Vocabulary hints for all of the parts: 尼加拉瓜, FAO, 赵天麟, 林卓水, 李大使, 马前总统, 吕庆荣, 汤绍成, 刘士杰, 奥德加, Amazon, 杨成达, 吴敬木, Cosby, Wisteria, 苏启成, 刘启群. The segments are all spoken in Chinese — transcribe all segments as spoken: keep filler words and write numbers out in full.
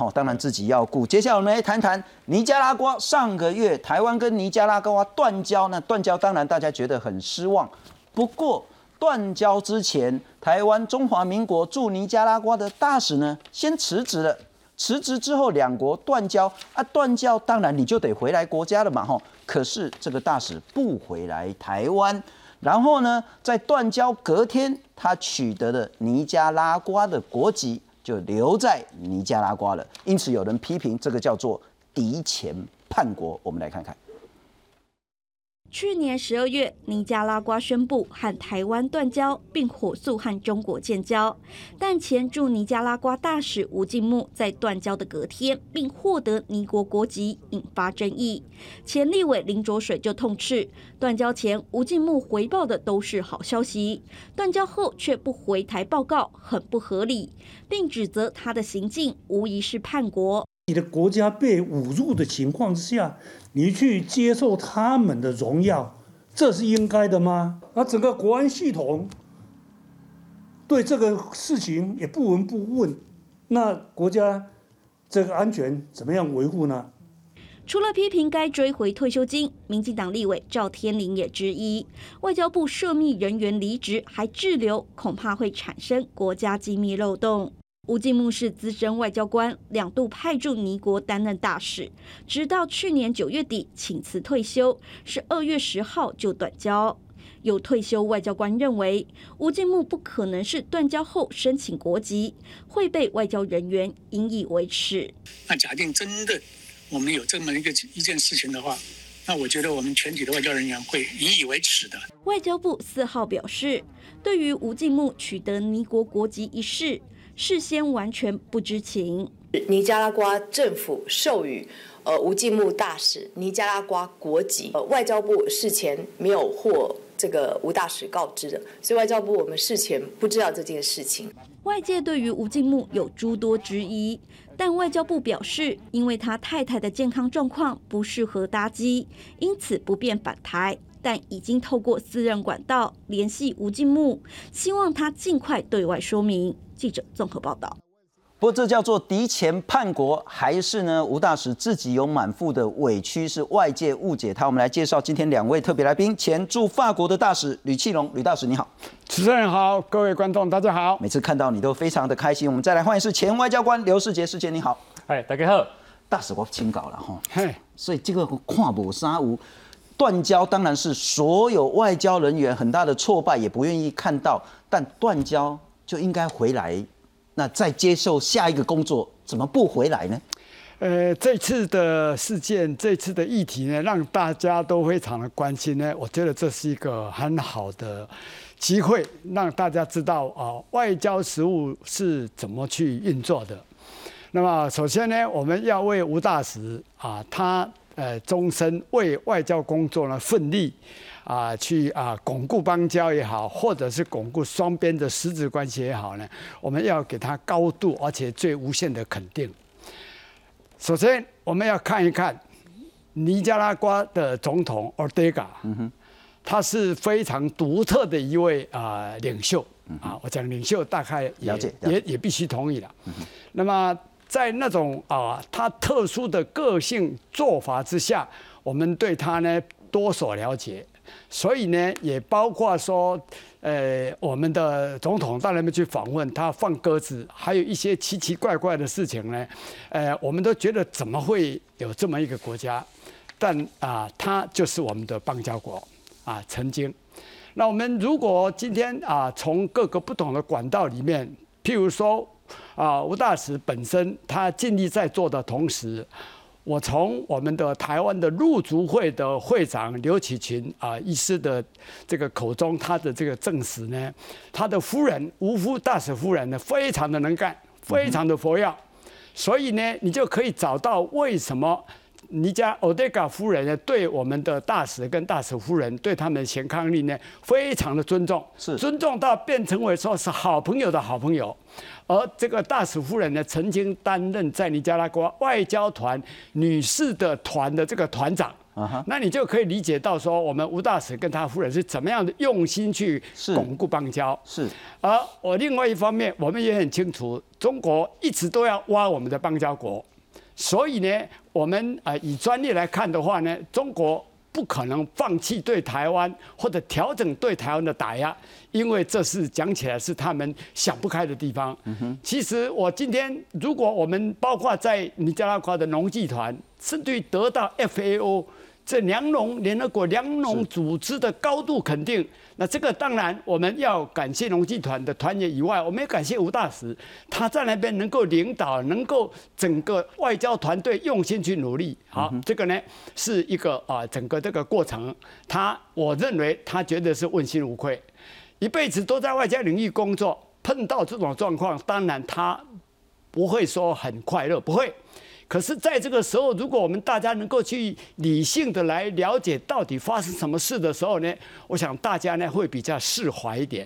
哦，当然自己要顾。接下来我们来谈谈尼加拉瓜。上个月台湾跟尼加拉瓜断交，那断交当然大家觉得很失望。不过断交之前，台湾中华民国驻尼加拉瓜的大使呢，先辞职了。辞职之后，两国断交啊，断交当然你就得回来国家了嘛，吼。可是这个大使不回来台湾，然后呢，在断交隔天，他取得了尼加拉瓜的国籍。就留在尼加拉瓜了，因此有人批评这个叫做敌前叛国。我们来看看，去年十二月，尼加拉瓜宣布和台湾断交，并火速和中国建交。但前驻尼加拉瓜大使吴敬木在断交的隔天，并获得尼国国籍，引发争议。前立委林卓水就痛斥，断交前吴敬木回报的都是好消息，断交后却不回台报告，很不合理，并指责他的行径无疑是叛国。你的国家被侮辱的情况之下，你去接受他们的荣耀，这是应该的吗？那整个国安系统对这个事情也不闻不问，那国家这个安全怎么样维护呢？除了批评该追回退休金，民进党立委赵天麟也质疑，外交部涉密人员离职还滞留，恐怕会产生国家机密漏洞。吴敬木是资深外交官，两度派驻尼国担任大使，直到去年九月底请辞退休，是二月十号就断交。有退休外交官认为，吴敬木不可能是断交后申请国籍，会被外交人员引以为耻。那假定真的我们有这么一个一件事情的话，那我觉得我们全体的外交人员会引以为耻的。外交部四号表示，对于吴敬木取得尼国国籍一事，事先完全不知情。尼加拉瓜政府授予呃吴敬木大使尼加拉瓜国籍，呃，外交部事前没有获这个吴大使告知的，所以外交部我们事前不知道这件事情。外界对于吴敬木有诸多质疑，但外交部表示，因为他太太的健康状况不适合搭机，因此不便返台。但已经透过私人管道联系吴敬木，希望他尽快对外说明。记者综合报道。不过这叫做敌前叛国，还是呢？吴大使自己有满腹的委屈，是外界误解他。我们来介绍今天两位特别来宾：前驻法国的大使吕庆荣，吕大使你好。主持人好，各位观众大家好。每次看到你都非常的开心。我们再来欢迎是前外交官刘士杰，士杰你好。哎，大家好。大使我请稿了哈。嘿，所以这个看无啥无。断交当然是所有外交人员很大的挫败，也不愿意看到。但断交就应该回来，那再接受下一个工作，怎么不回来呢？呃，这次的事件，这次的议题呢，让大家都非常的关心呢。我觉得这是一个很好的机会，让大家知道啊、呃，外交实务是怎么去运作的。那么，首先呢，我们要为吴大使啊，他。呃，终身为外交工作呢奋力，啊、呃，去啊、呃、巩固邦交也好，或者是巩固双边的实质关系也好呢，我们要给他高度而且最无限的肯定。首先，我们要看一看尼加拉瓜的总统奥德加，他是非常独特的一位啊、呃、领袖啊，我讲领袖大概也了解了解也也必须同意了。嗯、那么。在那种啊，他特殊的个性做法之下，我们对他呢多所了解，所以呢也包括说，呃，我们的总统到那边去访问，他放鸽子，还有一些奇奇怪怪的事情呢，呃，我们都觉得怎么会有这么一个国家？但啊，他就是我们的邦交国啊，曾经。那我们如果今天啊，从各个不同的管道里面，譬如说。啊，吴大使本身他尽力在做的同时，我从我们的台湾的陆竹会的会长刘启群啊医师的这个口中，他的这个证实呢，他的夫人吴夫大使夫人呢，非常的能干，非常的活跃，所以呢，你就可以找到为什么尼加欧德卡夫人呢，对我们的大使跟大使夫人对他们的贤伉俪呢，非常的尊重，是尊重到变成为说是好朋友的好朋友。而这个大使夫人呢，曾经担任在尼加拉瓜外交团女士的团的这个团长。那你就可以理解到说，我们吴大使跟他夫人是怎么样的用心去巩固邦交。是，而我另外一方面，我们也很清楚，中国一直都要挖我们的邦交国，所以呢，我们啊以专业来看的话呢，中国不可能放弃对台湾或者调整对台湾的打压，因为这是讲起来是他们想不开的地方。其实我今天如果我们包括在尼加拉瓜的农技团，甚至于得到 F A O。这粮农联合国粮农组织的高度肯定，那这个当然我们要感谢农技团的团员以外，我们也感谢吴大使，他在那边能够领导，能够整个外交团队用心去努力。好，这个呢是一个啊、呃，整个这个过程，他我认为他绝对是问心无愧，一辈子都在外交领域工作，碰到这种状况，当然他不会说很快乐，不会。可是，在这个时候，如果我们大家能够去理性的来了解到底发生什么事的时候呢，我想大家呢会比较释怀一点，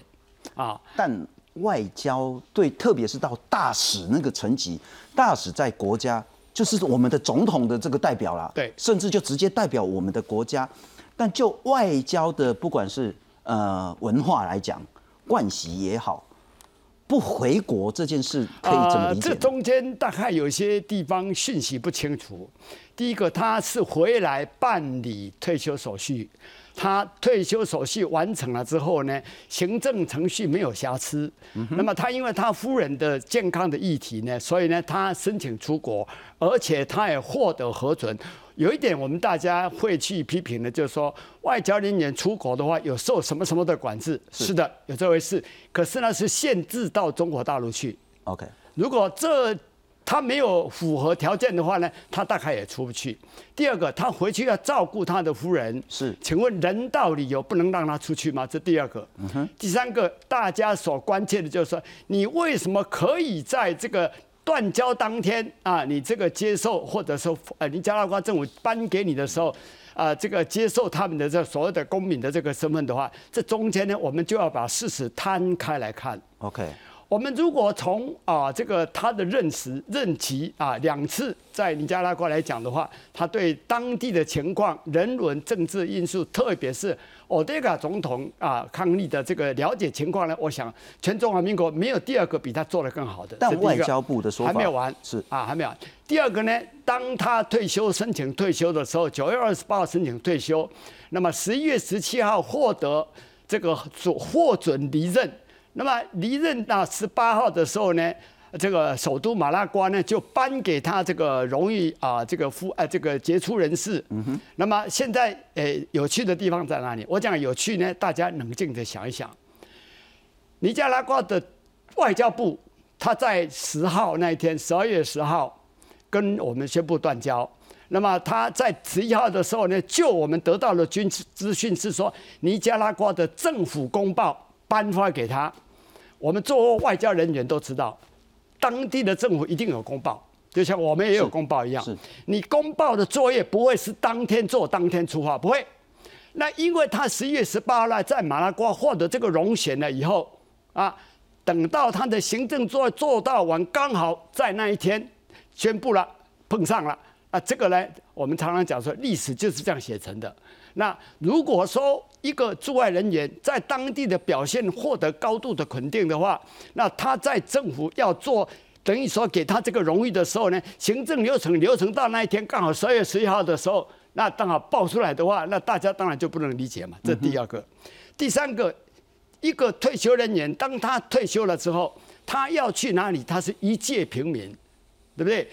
啊。但外交对，特别是到大使那个层级，大使在国家就是我们的总统的这个代表啦，对，甚至就直接代表我们的国家。但就外交的，不管是呃文化来讲，惯习也好。不回国这件事可以怎么理解？呃、这中间大概有些地方讯息不清楚。第一个，他是回来办理退休手续，他退休手续完成了之后呢，行政程序没有瑕疵。嗯、那么他因为他夫人的健康的议题呢，所以呢他申请出国，而且他也获得核准。有一点我们大家会去批评的，就是说外交人员出国的话有受什么什么的管制，是的，有这回事。可是呢是限制到中国大陆去。OK， 如果这他没有符合条件的话呢，他大概也出不去。第二个，他回去要照顾他的夫人，是，请问人道理由不能让他出去吗？这第二个。嗯、第三个，大家所关切的就是说，你为什么可以在这个断交当天啊，你这个接受或者说呃，尼加拉瓜政府颁给你的时候，啊、呃，这个接受他们的这所谓的公民的这个身份的话，这中间呢，我们就要把事实摊开来看。OK， 我们如果从啊这个他的任时任期啊两次在尼加拉瓜来讲的话，他对当地的情况、人文、政治因素，特别是奥德卡总统啊康利的这个了解情况呢，我想全中华民国没有第二个比他做得更好的。但外交部的说法还没有完，是啊，还没有完。第二个呢，当他退休申请退休的时候，九月二十八号申请退休，那么十一月十七号获得这个获准离任，那么离任到十八号的时候呢，这个首都马拉瓜呢就颁给他这个荣誉啊，这个夫啊，这个杰出人士。嗯、那么现在诶，有趣的地方在哪里？我讲有趣呢，大家冷静的想一想。尼加拉瓜的外交部，他在十号那一天，十二月十号跟我们宣布断交。那么他在十一号的时候呢，就我们得到的军资讯是说，尼加拉瓜的政府公报颁发给他。我们做外交人员都知道。当地的政府一定有公报，就像我们也有公报一样。你公报的作业不会是当天做当天出发，不会。那因为他十一月十八号在马拉瓜获得这个荣衔了以后啊，等到他的行政作业做到完，刚好在那一天宣布了，碰上了啊。这个呢，我们常常讲说，历史就是这样写成的。那如果说，一个驻外人员在当地的表现获得高度的肯定的话，那他在政府要做，等于说给他这个荣誉的时候呢，行政流程流程到那一天刚好十二月十一号的时候，那刚好爆出来的话，那大家当然就不能理解嘛。这第二个。嗯、第三个，一个退休人员当他退休了之后，他要去哪里？他是一介平民，对不对？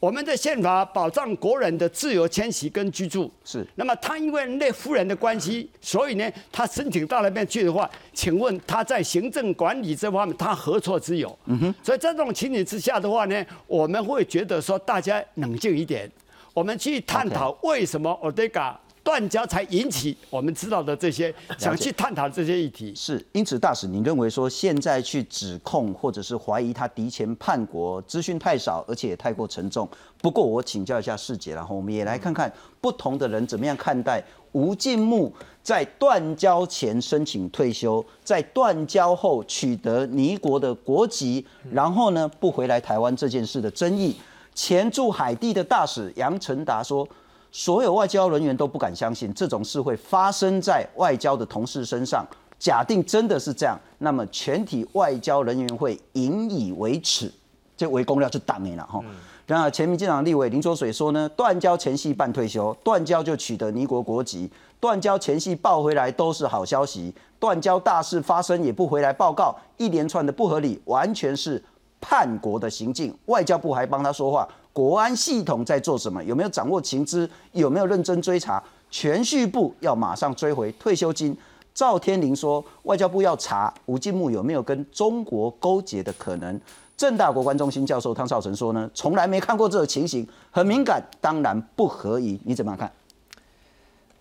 我们的宪法保障国人的自由迁徙跟居住，是。那么他因为内夫人的关系，所以呢，他申请到那边去的话，请问他在行政管理这方面，他何错之有？嗯哼。所以在这种情形之下的话呢，我们会觉得说，大家冷静一点，我们去探讨为什么奥德卡断交才引起我们知道的这些想去探讨这些议题。是，因此大使，您认为说现在去指控或者是怀疑他敌前叛国，资讯太少，而且也太过沉重。不过我请教一下世杰，然后我们也来看看不同的人怎么样看待吴敬木在断交前申请退休，在断交后取得尼国的国籍，然后呢不回来台湾这件事的争议。前驻海地的大使杨成达说，所有外交人员都不敢相信这种事会发生在外交的同事身上。假定真的是这样，那么全体外交人员会引以为耻，这围攻料就挡你了哈。然而，前民进党立委林卓水说呢，断交前夕办退休，断交就取得尼国国籍，断交前夕报回来都是好消息，断交大事发生也不回来报告，一连串的不合理，完全是叛国的行径。外交部还帮他说话，国安系统在做什么？有没有掌握情资？有没有认真追查？全序部要马上追回退休金。赵天麟说，外交部要查吴敬木有没有跟中国勾结的可能。政大国关中心教授汤绍成说呢，从来没看过这种情形，很敏感，当然不合宜。你怎么看？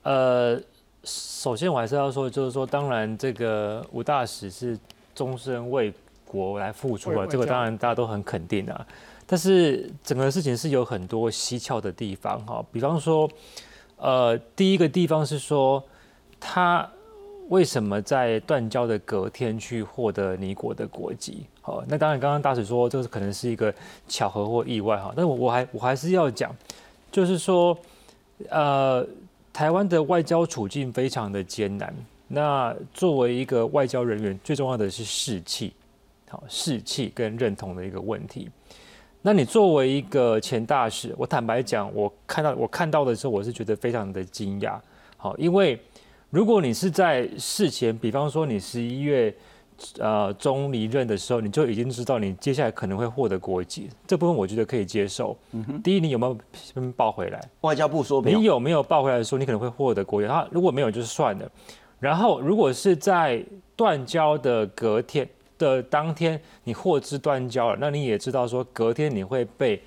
呃，首先我还是要说，就是说，当然这个吴大使是终身为国来付出了，这个当然大家都很肯定啊。但是整个事情是有很多蹊跷的地方哈，比方说，呃，第一个地方是说，他为什么在断交的隔天去获得尼国的国籍？好，那当然刚刚大使说这可能是一个巧合或意外哈，但是我还我还是要讲，就是说，呃，台湾的外交处境非常的艰难。那作为一个外交人员，最重要的是士气。士气跟认同的一个问题。那你作为一个前大使，我坦白讲，我看到我看到的时候，我是觉得非常的惊讶。好，因为如果你是在事前，比方说你十一月呃中离任的时候，你就已经知道你接下来可能会获得国籍，这部分我觉得可以接受。嗯、第一，你有没有报回来？外交部说没有。你有没有报回来说你可能会获得国籍？他如果没有就算了。然后如果是在断交的隔天。的当天你获知断交了，那你也知道说隔天你会被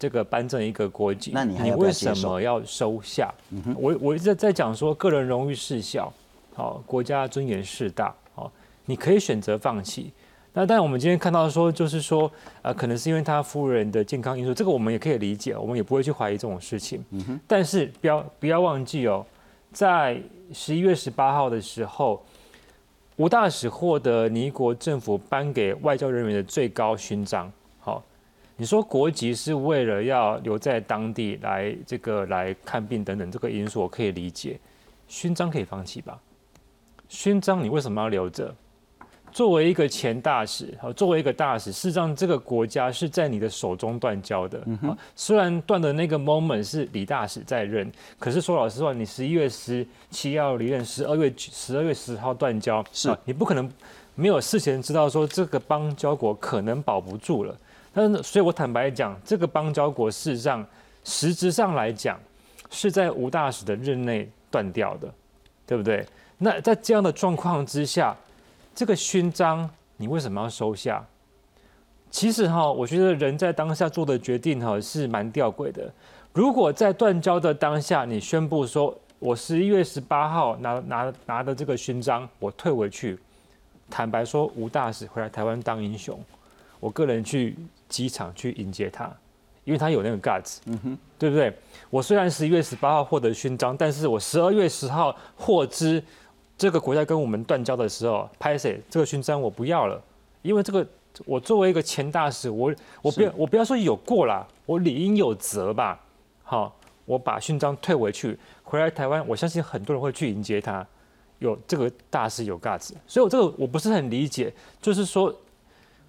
这个颁证一个国籍，那 你, 還要不要接受？你为什么要收下？嗯、我我一直在讲说个人荣誉事小，好，国家尊严事大，好，你可以选择放弃。那但我们今天看到说，就是说，呃，可能是因为他夫人的健康因素，这个我们也可以理解，我们也不会去怀疑这种事情。嗯、但是不要不要忘记哦，在十一月十八号的时候。吴大使获得尼国政府颁给外交人员的最高勋章。好，你说国籍是为了要留在当地来这个来看病等等，这个因素我可以理解。勋章可以放弃吧？勋章你为什么要留着？作为一个前大使，作为一个大使，事实上这个国家是在你的手中断交的。嗯、虽然断的那个 moment 是李大使在任，可是说老实话，你十一月十七号离任，十二月十二月十号断交，是你不可能没有事前知道说这个邦交国可能保不住了。但是，所以我坦白讲，这个邦交国事实上实质上来讲是在吴大使的任内断掉的，对不对？那在这样的状况之下。这个勋章你为什么要收下？其实哈，我觉得人在当下做的决定哈是蛮吊诡的。如果在断交的当下，你宣布说我十一月十八号拿拿拿的这个勋章，我退回去。坦白说，吴大使回来台湾当英雄，我个人去机场去迎接他，因为他有那个 guts， 嗯哼，对不对？我虽然十一月十八号获得勋章，但是我十二月十号获知。这个国家跟我们断交的时候，拍谁？这个勋章我不要了，因为这个我作为一个前大使，我我不要我不要说有过啦，我理应有责吧。好，我把勋章退回去，回来台湾，我相信很多人会去迎接他。有这个大使有价值，所以我这个我不是很理解，就是说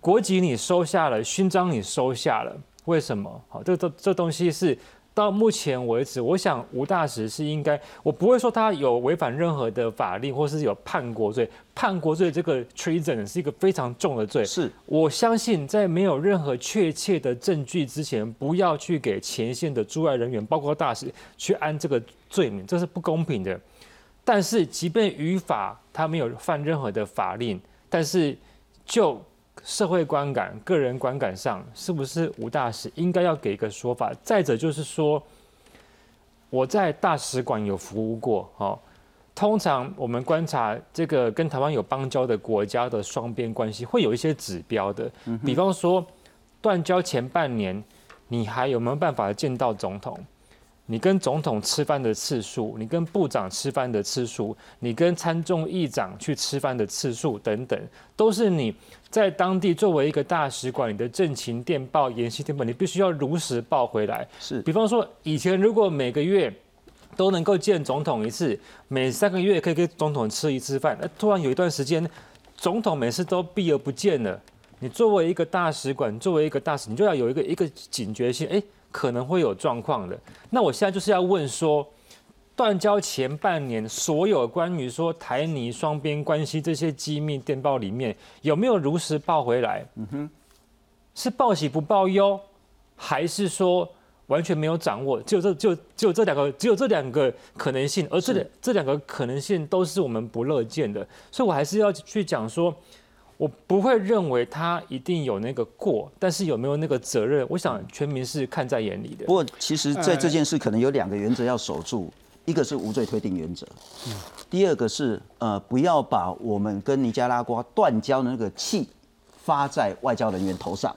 国籍你收下了，勋章你收下了，为什么？好，这这这东西是。到目前为止，我想吴大使是应该，我不会说他有违反任何的法令，或是有叛国罪。叛国罪这个 treason 是一个非常重的罪。是，我相信在没有任何确切的证据之前，不要去给前线的驻外人员，包括大使去安这个罪名，这是不公平的。但是，即便于法他没有犯任何的法令，但是就。社会观感、个人观感上，是不是吴大使应该要给一个说法？再者就是说，我在大使馆有服务过，哦，通常我们观察这个跟台湾有邦交的国家的双边关系，会有一些指标的，比方说断交前半年，你还有没有办法见到总统？你跟总统吃饭的次数，你跟部长吃饭的次数，你跟参众议长去吃饭的次数等等，都是你在当地作为一个大使馆，你的政情电报、研习电报，你必须要如实报回来。是，比方说以前如果每个月都能够见总统一次，每三个月可以跟总统吃一次饭，突然有一段时间，总统每次都避而不见了。你作为一个大使馆，作为一个大使，你就要有一个一个警觉性，哎、欸。可能会有状况的。那我现在就是要问说，断交前半年所有关于说台泥双边关系这些机密电报里面，有没有如实报回来？嗯哼，是报喜不报忧，还是说完全没有掌握？只有这、只有、只有这两个，只有这两个可能性，而这这两个可能性都是我们不乐见的。所以我还是要去讲说，我不会认为他一定有那个过，但是有没有那个责任，我想全民是看在眼里的。不过，其实在这件事可能有两个原则要守住，一个是无罪推定原则，第二个是呃不要把我们跟尼加拉瓜断交的那个气发在外交人员头上。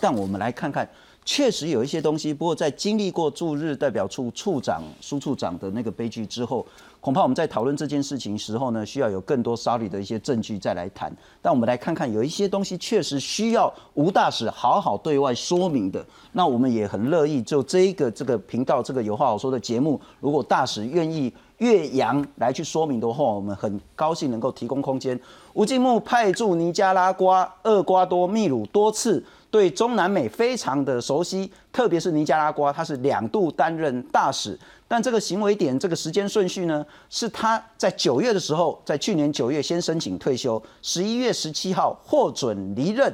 但我们来看看，确实有一些东西。不过，在经历过驻日代表处处长苏处长的那个悲剧之后，恐怕我们在讨论这件事情时候呢，需要有更多solid的一些证据再来谈。但我们来看看，有一些东西确实需要吴大使好好对外说明的。那我们也很乐意，就这一个这个频道这个有话好说的节目，如果大使愿意越洋来去说明的话，我们很高兴能够提供空间。吴敬木派驻尼加拉瓜、厄瓜多、秘鲁多次。对中南美非常的熟悉，特别是尼加拉瓜，他是两度担任大使。但这个行为点，这个时间顺序呢，是他在九月的时候，在去年九月先申请退休，十一月十七号获准离任，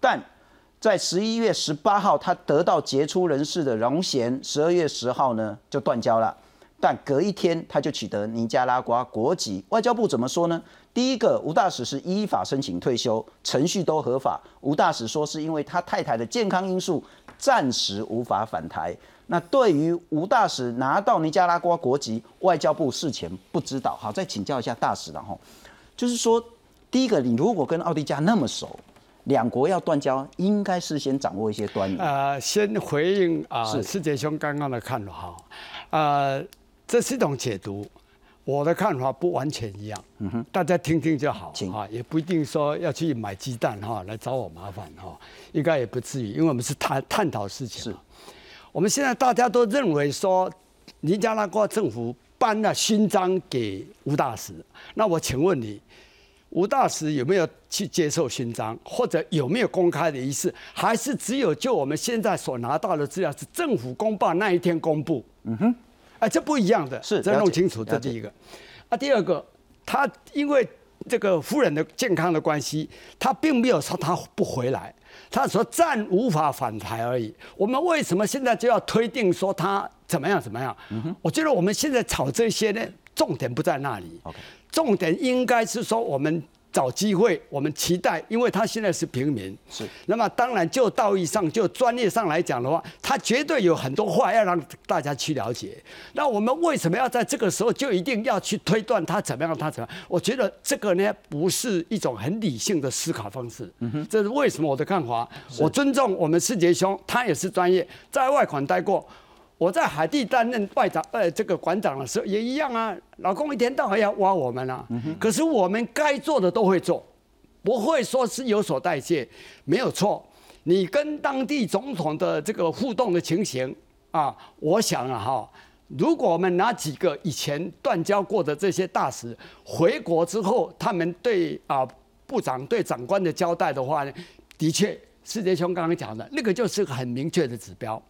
但在十一月十八号他得到杰出人士的荣衔，十二月十号呢就断交了。但隔一天他就取得尼加拉瓜国籍。外交部怎么说呢？第一个，吴大使是依法申请退休，程序都合法。吴大使说是因为他太太的健康因素，暂时无法返台。那对于吴大使拿到尼加拉瓜国籍，外交部事前不知道。好，再请教一下大使了哈，就是说，第一个，你如果跟奥地利那么熟，两国要断交，应该是先掌握一些端倪。呃，先回应啊，世杰兄刚刚的看法哈，呃。这是一种解读，我的看法不完全一样，嗯、大家听听就好啊，也不一定说要去买鸡蛋哈来找我麻烦哈，应该也不至于，因为我们是探探讨事情。是，我们现在大家都认为说，尼加拉瓜政府颁了勋章给吴大使，那我请问你，吴大使有没有去接受勋章，或者有没有公开的仪式，还是只有就我们现在所拿到的资料是政府公报那一天公布？嗯哼。啊，这不一样的，是要弄清楚，这第一个。啊，第二个，他因为这个夫人的健康的关系，他并没有说他不回来，他说暂无法返台而已。我们为什么现在就要推定说他怎么样怎么样？嗯、我觉得我们现在吵这些呢，重点不在那里。Okay. 重点应该是说我们找机会，我们期待，因为他现在是平民，是。那么当然就道义上、就专业上来讲的话，他绝对有很多话要让大家去了解。那我们为什么要在这个时候就一定要去推断他怎么样，他怎么样？我觉得这个呢不是一种很理性的思考方式。嗯哼，这是为什么我的看法。我尊重我们世杰兄，他也是专业，在外馆待过。我在海地担任外长，呃，这个馆长的时候也一样啊。老公一天到晚要挖我们啊，嗯、可是我们该做的都会做，不会说是有所代谢，没有错。你跟当地总统的这个互动的情形啊，我想啊哈，如果我们拿几个以前断交过的这些大使回国之后，他们对啊部长对长官的交代的话呢，的确。世杰兄刚刚讲的那个就是很明确的指标，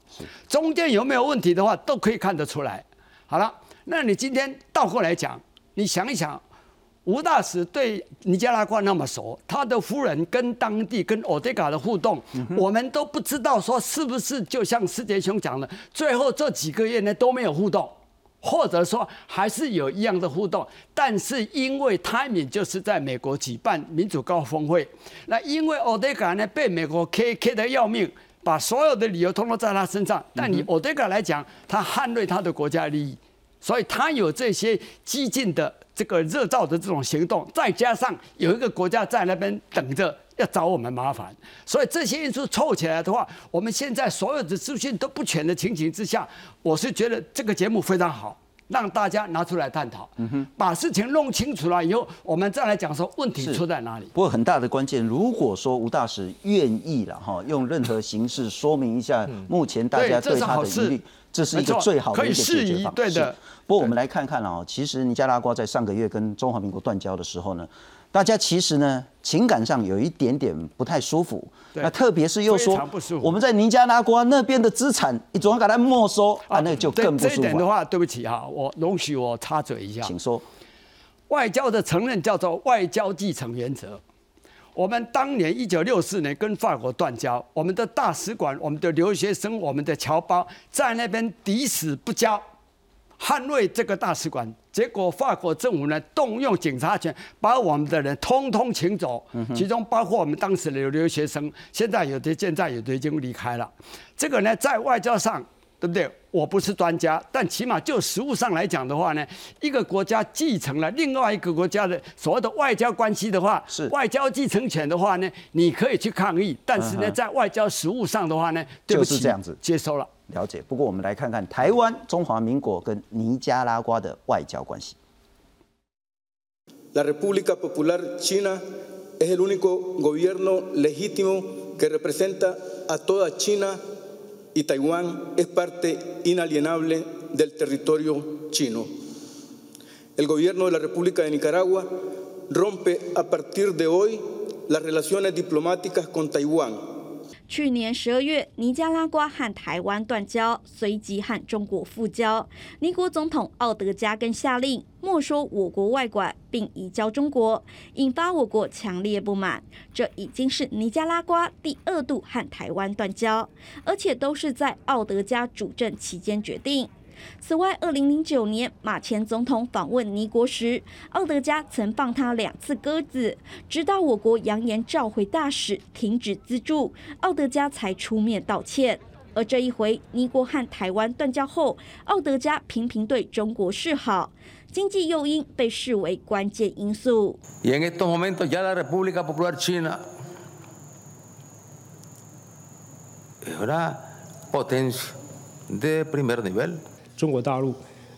中间有没有问题的话都可以看得出来。好了，那你今天倒过来讲，你想一想，吴大使对尼加拉瓜那么熟，他的夫人跟当地跟奥迪卡的互动，嗯、我们都不知道说是不是就像世杰兄讲的，最后这几个月呢都没有互动。或者说还是有一样的互动，但是因为 timing 就是在美国举办民主高峰会，那因为 Odega 呢被美国 K K 的要命，把所有的理由通通在他身上。但以欧德格来讲，他捍卫他的国家利益，所以他有这些激进的这个热造的这种行动，再加上有一个国家在那边等着要找我们麻烦，所以这些因素凑起来的话，我们现在所有的资讯都不全的情形之下，我是觉得这个节目非常好。让大家拿出来探讨，嗯、把事情弄清楚了以后，我们再来讲说问题出在哪里。不过很大的关键，如果说吴大使愿意了哈，用任何形式说明一下目前大家对他的疑虑，嗯、这是一个最好的一个解决方案。对的。不过我们来看看啊，其实尼加拉瓜在上个月跟中华民国断交的时候呢，大家其实呢情感上有一点点不太舒服。那特别是又说我们在尼加拉瓜那边的资产，你总要给他没收啊，那就更不舒服。这一点的话，对不起哈，我容许我插嘴一下。请说。外交的承认叫做外交继承原则。我们当年一九六四年跟法国断交，我们的大使馆、我们的留学生、我们的侨胞在那边抵死不交，捍卫这个大使馆。结果法国政府呢动用警察权，把我们的人通通请走，其中包括我们当时的留学生，现在有的现在有的已经离开了。这个呢在外交上，对不对？我不是专家，但起码就实务上来讲的话呢，一个国家继承了另外一个国家的所谓的外交关系的话，是外交继承权的话呢，你可以去抗议，但是呢在外交实务上的话呢，对不起，就是这样子接收了。了解，不过我们来看看台湾、中华民国跟尼加拉瓜的外交关系。La República Popular China es el único gobierno legítimo que representa a toda China y Taiwán es parte inalienable del territorio chino. El gobierno de la República de Nicaragua rompe a partir de hoy las relaciones diplomáticas con Taiwán。去年十二月，尼加拉瓜和台湾断交，随即和中国复交。尼国总统奥德加更下令没收我国外馆，并移交中国，引发我国强烈不满。这已经是尼加拉瓜第二度和台湾断交，而且都是在奥德加主政期间决定。此外，二零零九年马前总统访问尼国时，奥德加曾放他两次鸽子，直到我国扬言召回大使、停止资助，奥德加才出面道歉。而这一回，尼国和台湾断交后，奥德加频频对中国示好，经济诱因被视为关键因素。En estos momentos ya la República Popular China es una potencia de primer nivel。中国大陆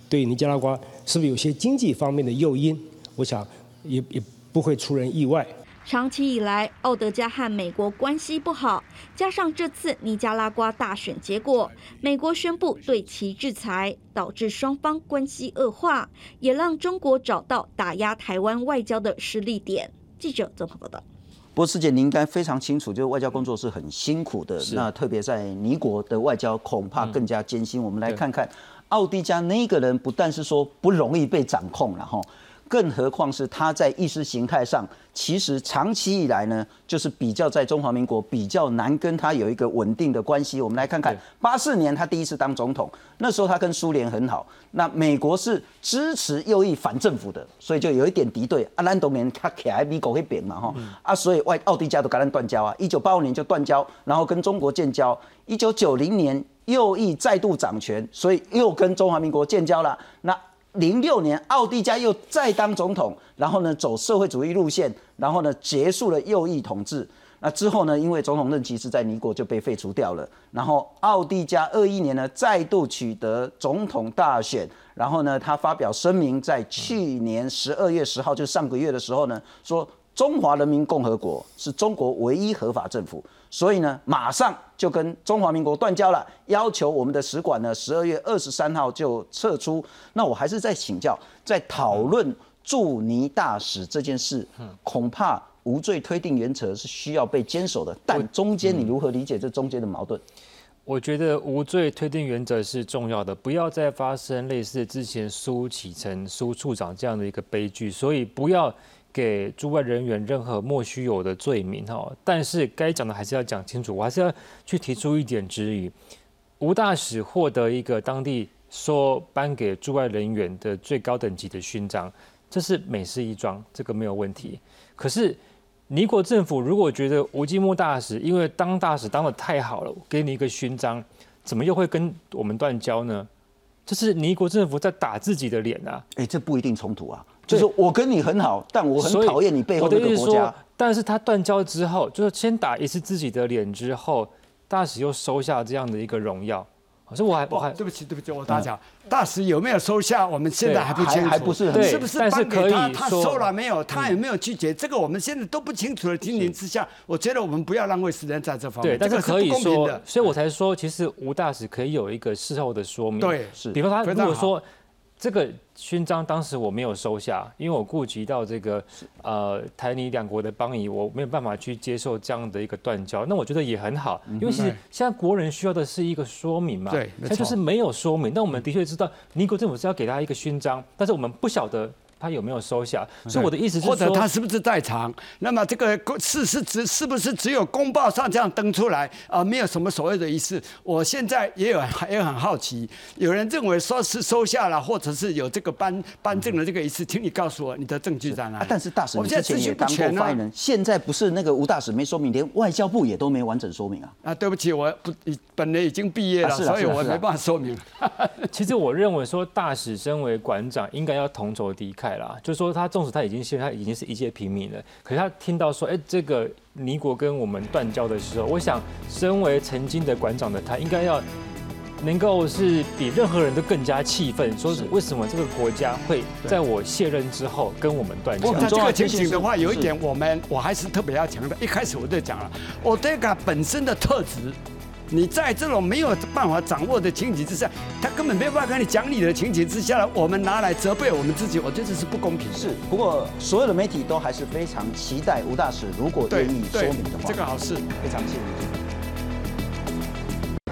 对尼加拉瓜是不是有些经济方面的诱因？我想也也不会出人意外。长期以来，奥德加和美国关系不好，加上这次尼加拉瓜大选结果，美国宣布对其制裁，导致双方关系恶化，也让中国找到打压台湾外交的失力点。记者综合报道。不过，师姐，您应该非常清楚，就是外交工作是很辛苦的。那特别在尼国的外交，恐怕更加艰辛。嗯、我们来看看奥迪加那个人，不但是说不容易被掌控了哈，更何况是他在意识形态上，其实长期以来呢，就是比较在中华民国比较难跟他有一个稳定的关系。我们来看看，八四年他第一次当总统，那时候他跟苏联很好，那美国是支持右翼反政府的，所以就有一点敌对。阿兰多年他卡在美国那边嘛哈，啊，所以外奥迪加都跟他断交啊，一九八五年就断交，然后跟中国建交，一九九零年右翼再度掌权，所以又跟中华民国建交了。那零六年，奥迪加又再当总统，然后呢走社会主义路线，然后呢结束了右翼统治。那之后呢，因为总统任期是在尼国就被废除掉了。然后奥迪加二一年呢再度取得总统大选，然后呢他发表声明，在去年十二月十号，就上个月的时候呢，说中华人民共和国是中国唯一合法政府，所以呢马上就跟中华民国断交了，要求我们的使馆呢十二月二十三号就撤出。那我还是在请教，在讨论驻尼大使这件事，恐怕无罪推定原则是需要被坚守的，但中间你如何理解这中间的矛盾？我觉得无罪推定原则是重要的，不要再发生类似之前苏启成、苏处长这样的一个悲剧，所以不要给驻外人员任何莫须有的罪名哈，但是该讲的还是要讲清楚，我还是要去提出一点质疑。吴大使获得一个当地说颁给驻外人员的最高等级的勋章，这是美事一桩，这个没有问题。可是尼国政府如果觉得吴季默大使因为当大使当得太好了，给你一个勋章，怎么又会跟我们断交呢？这是尼国政府在打自己的脸啊！哎、欸，这不一定冲突啊，就是我跟你很好，但我很讨厌你背后那个国家。但是他断交之后，就是先打一次自己的脸之后，大使又收下这样的一个荣耀。所以我还我还对不起对不起，我打岔、嗯。大使有没有收下？我们现在还不清楚， 还, 还不是很是不是颁给他？他收了没有？他有没有拒绝？嗯、这个我们现在都不清楚的情形之下，我觉得我们不要浪费时间在这方面。对，但是可以说，所以我才说，其实吴大使可以有一个事后的说明。对，是。比方他如果说这个勋章当时我没有收下，因为我顾及到这个呃台尼两国的邦谊，我没有办法去接受这样的一个断交。那我觉得也很好，因为其实现在国人需要的是一个说明嘛。对，现在就是没有说明。但我们的确知道尼国政府是要给他一个勋章，但是我们不晓得他有没有收下。所以我的意思是说，或者他是不是在场？那么这个事是只是不是只有公报上这样登出来啊、呃？没有什么所谓的仪式。我现在也有也很好奇，有人认为说是收下了，或者是有这个颁颁证的这个仪式。请你告诉我你的证据在哪里？啊、但是大使，我们现在之前也当过发言人，现在不是那个吴大使没说明，连外交部也都没完整说明啊。啊，对不起，我不本人已经毕业了，啊啊啊啊、所以我没办法说明。其实我认为说，大使身为馆长，应该要同仇敌忾。就是说，他纵使他已经现在已经是一介平民了，可是他听到说，哎、欸，这个尼国跟我们断交的时候，我想，身为曾经的馆长的他，应该要能够是比任何人都更加气愤，说为什么这个国家会在我卸任之后跟我们断交？那这个情形的话，有一点我们我还是特别要强调，一开始我就讲了，我这个本身的特质。你在这种没有办法掌握的情景之下，他根本没有办法跟你讲理的情景之下，我们拿来责备我们自己，我觉得这是不公平。是，不过所有的媒体都还是非常期待吴大使，如果愿意说明的话，这个好事非常谢谢。